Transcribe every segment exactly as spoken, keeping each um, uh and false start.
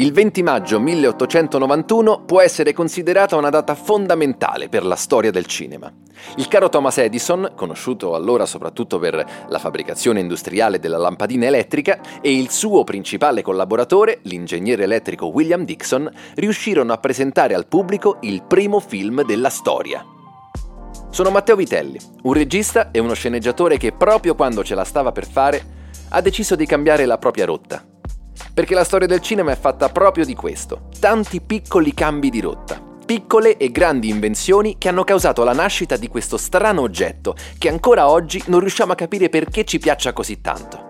Il venti maggio milleottocentonovantuno può essere considerata una data fondamentale per la storia del cinema. Il caro Thomas Edison, conosciuto allora soprattutto per la fabbricazione industriale della lampadina elettrica, e il suo principale collaboratore, l'ingegnere elettrico William Dickson, riuscirono a presentare al pubblico il primo film della storia. Sono Matteo Vitelli, un regista e uno sceneggiatore che proprio quando ce la stava per fare ha deciso di cambiare la propria rotta. Perché la storia del cinema è fatta proprio di questo, tanti piccoli cambi di rotta, piccole e grandi invenzioni che hanno causato la nascita di questo strano oggetto che ancora oggi non riusciamo a capire perché ci piaccia così tanto.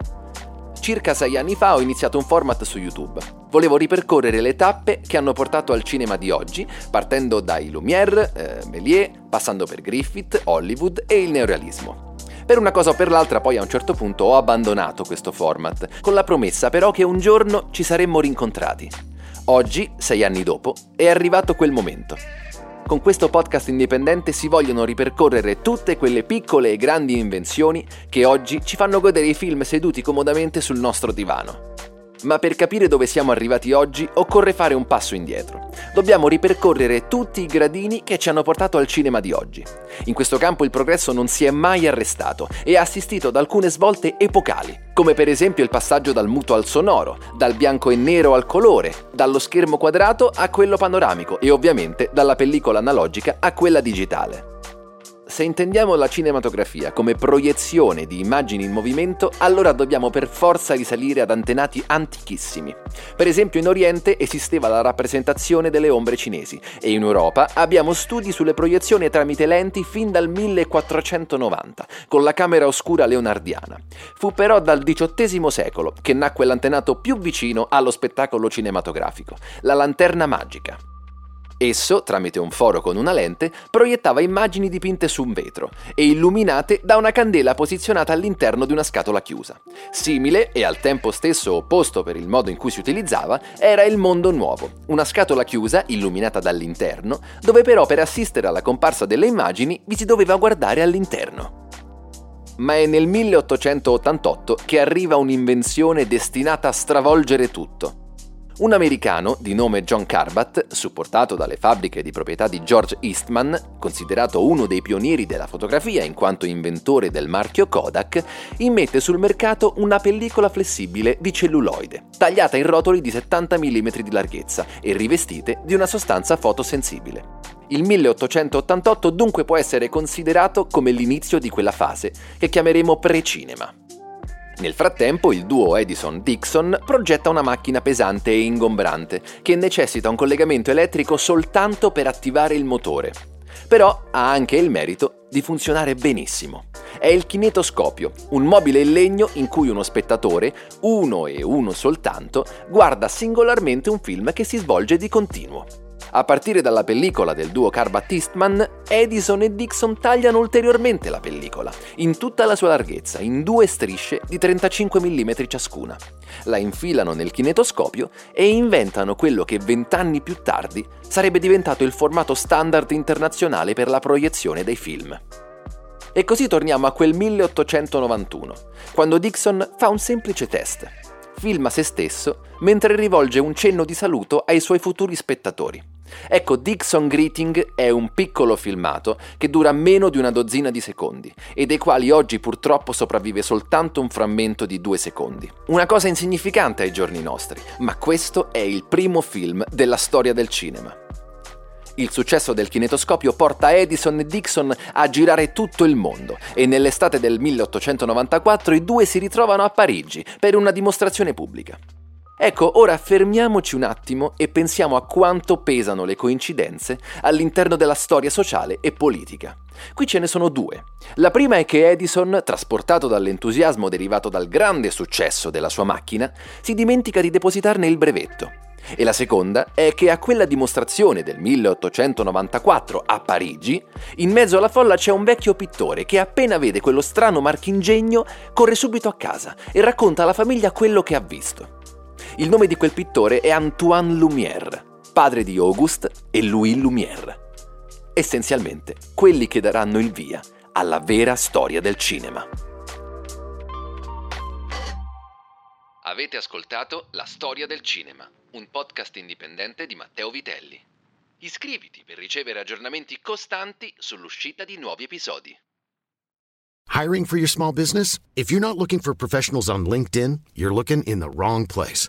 Circa sei anni fa ho iniziato un format su YouTube. Volevo ripercorrere le tappe che hanno portato al cinema di oggi, partendo dai Lumière, eh, Méliès, passando per Griffith, Hollywood e il neorealismo. Per una cosa o per l'altra poi a un certo punto ho abbandonato questo format, con la promessa però che un giorno ci saremmo rincontrati. Oggi, sei anni dopo, è arrivato quel momento. Con questo podcast indipendente si vogliono ripercorrere tutte quelle piccole e grandi invenzioni che oggi ci fanno godere i film seduti comodamente sul nostro divano. Ma per capire dove siamo arrivati oggi occorre fare un passo indietro. Dobbiamo ripercorrere tutti i gradini che ci hanno portato al cinema di oggi. In questo campo il progresso non si è mai arrestato e ha assistito ad alcune svolte epocali, come per esempio il passaggio dal muto al sonoro, dal bianco e nero al colore, dallo schermo quadrato a quello panoramico e ovviamente dalla pellicola analogica a quella digitale. Se intendiamo la cinematografia come proiezione di immagini in movimento, allora dobbiamo per forza risalire ad antenati antichissimi. Per esempio in Oriente esisteva la rappresentazione delle ombre cinesi e in Europa abbiamo studi sulle proiezioni tramite lenti fin dal millequattrocentonovanta, con la camera oscura leonardiana. Fu però dal diciottesimo secolo che nacque l'antenato più vicino allo spettacolo cinematografico, la lanterna magica. Esso, tramite un foro con una lente, proiettava immagini dipinte su un vetro e illuminate da una candela posizionata all'interno di una scatola chiusa. Simile, e al tempo stesso opposto per il modo in cui si utilizzava, era il mondo nuovo, una scatola chiusa, illuminata dall'interno, dove però per assistere alla comparsa delle immagini vi si doveva guardare all'interno. Ma è nel milleottocentottantotto che arriva un'invenzione destinata a stravolgere tutto. Un americano di nome John Carbutt, supportato dalle fabbriche di proprietà di George Eastman, considerato uno dei pionieri della fotografia in quanto inventore del marchio Kodak, immette sul mercato una pellicola flessibile di celluloide, tagliata in rotoli di settanta millimetri di larghezza e rivestite di una sostanza fotosensibile. Il milleottocentottantotto dunque può essere considerato come l'inizio di quella fase che chiameremo pre-cinema. Nel frattempo il duo Edison-Dickson progetta una macchina pesante e ingombrante che necessita un collegamento elettrico soltanto per attivare il motore. Però ha anche il merito di funzionare benissimo. È il kinetoscopio, un mobile in legno in cui uno spettatore, uno e uno soltanto, guarda singolarmente un film che si svolge di continuo. A partire dalla pellicola del duo Carbutt-Eastman, Edison e Dickson tagliano ulteriormente la pellicola, in tutta la sua larghezza, in due strisce di trentacinque millimetri ciascuna. La infilano nel kinetoscopio e inventano quello che vent'anni più tardi sarebbe diventato il formato standard internazionale per la proiezione dei film. E così torniamo a quel milleottocentonovantuno, quando Dickson fa un semplice test. Filma se stesso mentre rivolge un cenno di saluto ai suoi futuri spettatori. Ecco, Dickson Greeting è un piccolo filmato che dura meno di una dozzina di secondi e dei quali oggi purtroppo sopravvive soltanto un frammento di due secondi. Una cosa insignificante ai giorni nostri, ma questo è il primo film della storia del cinema. Il successo del kinetoscopio porta Edison e Dickson a girare tutto il mondo e nell'estate del milleottocentonovantaquattro i due si ritrovano a Parigi per una dimostrazione pubblica. Ecco, ora fermiamoci un attimo e pensiamo a quanto pesano le coincidenze all'interno della storia sociale e politica. Qui ce ne sono due. La prima è che Edison, trasportato dall'entusiasmo derivato dal grande successo della sua macchina, si dimentica di depositarne il brevetto. E la seconda è che a quella dimostrazione del milleottocentonovantaquattro a Parigi, in mezzo alla folla c'è un vecchio pittore che appena vede quello strano marchingegno corre subito a casa e racconta alla famiglia quello che ha visto. Il nome di quel pittore è Antoine Lumière, padre di Auguste e Louis Lumière. Essenzialmente, quelli che daranno il via alla vera storia del cinema. Avete ascoltato La Storia del Cinema, un podcast indipendente di Matteo Vitelli. Iscriviti per ricevere aggiornamenti costanti sull'uscita di nuovi episodi. Hiring for your small business? If you're not looking for professionals on LinkedIn, you're looking in the wrong place.